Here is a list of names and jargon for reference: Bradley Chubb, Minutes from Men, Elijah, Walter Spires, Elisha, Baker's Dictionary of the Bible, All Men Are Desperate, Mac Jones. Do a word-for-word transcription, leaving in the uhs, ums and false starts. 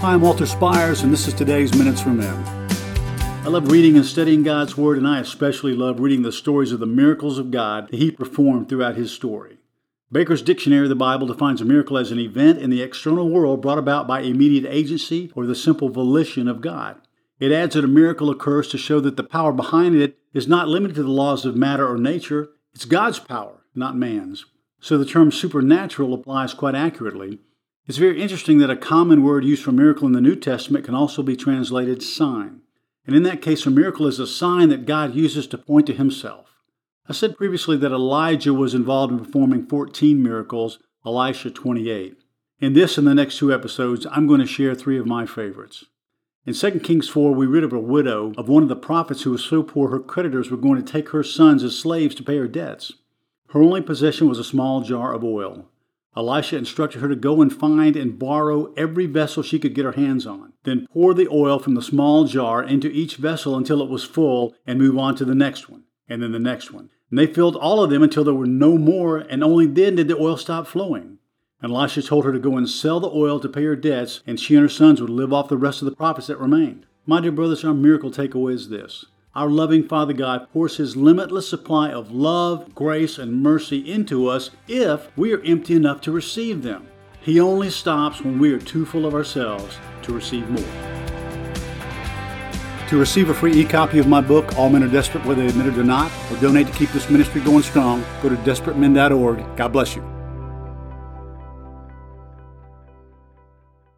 Hi, I'm Walter Spires, and this is today's Minutes from Men. I love reading and studying God's Word, and I especially love reading the stories of the miracles of God that He performed throughout His story. Baker's Dictionary of the Bible defines a miracle as an event in the external world brought about by immediate agency or the simple volition of God. It adds that a miracle occurs to show that the power behind it is not limited to the laws of matter or nature. It's God's power, not man's. So the term supernatural applies quite accurately. It's very interesting that a common word used for miracle in the New Testament can also be translated sign. And in that case, a miracle is a sign that God uses to point to Himself. I said previously that Elijah was involved in performing fourteen miracles, Elisha twenty-eight. In this and the next two episodes, I'm going to share three of my favorites. In Second Kings four, we read of a widow of one of the prophets who was so poor her creditors were going to take her sons as slaves to pay her debts. Her only possession was a small jar of oil. Elisha instructed her to go and find and borrow every vessel she could get her hands on, then pour the oil from the small jar into each vessel until it was full and move on to the next one, and then the next one. And they filled all of them until there were no more, and only then did the oil stop flowing. And Elisha told her to go and sell the oil to pay her debts, and she and her sons would live off the rest of the profits that remained. My dear brothers, our miracle takeaway is this. Our loving Father God pours His limitless supply of love, grace, and mercy into us if we are empty enough to receive them. He only stops when we are too full of ourselves to receive more. To receive a free e-copy of my book, All Men Are Desperate, whether they admit it or not, or donate to keep this ministry going strong, go to Desperate Men dot org. God bless you.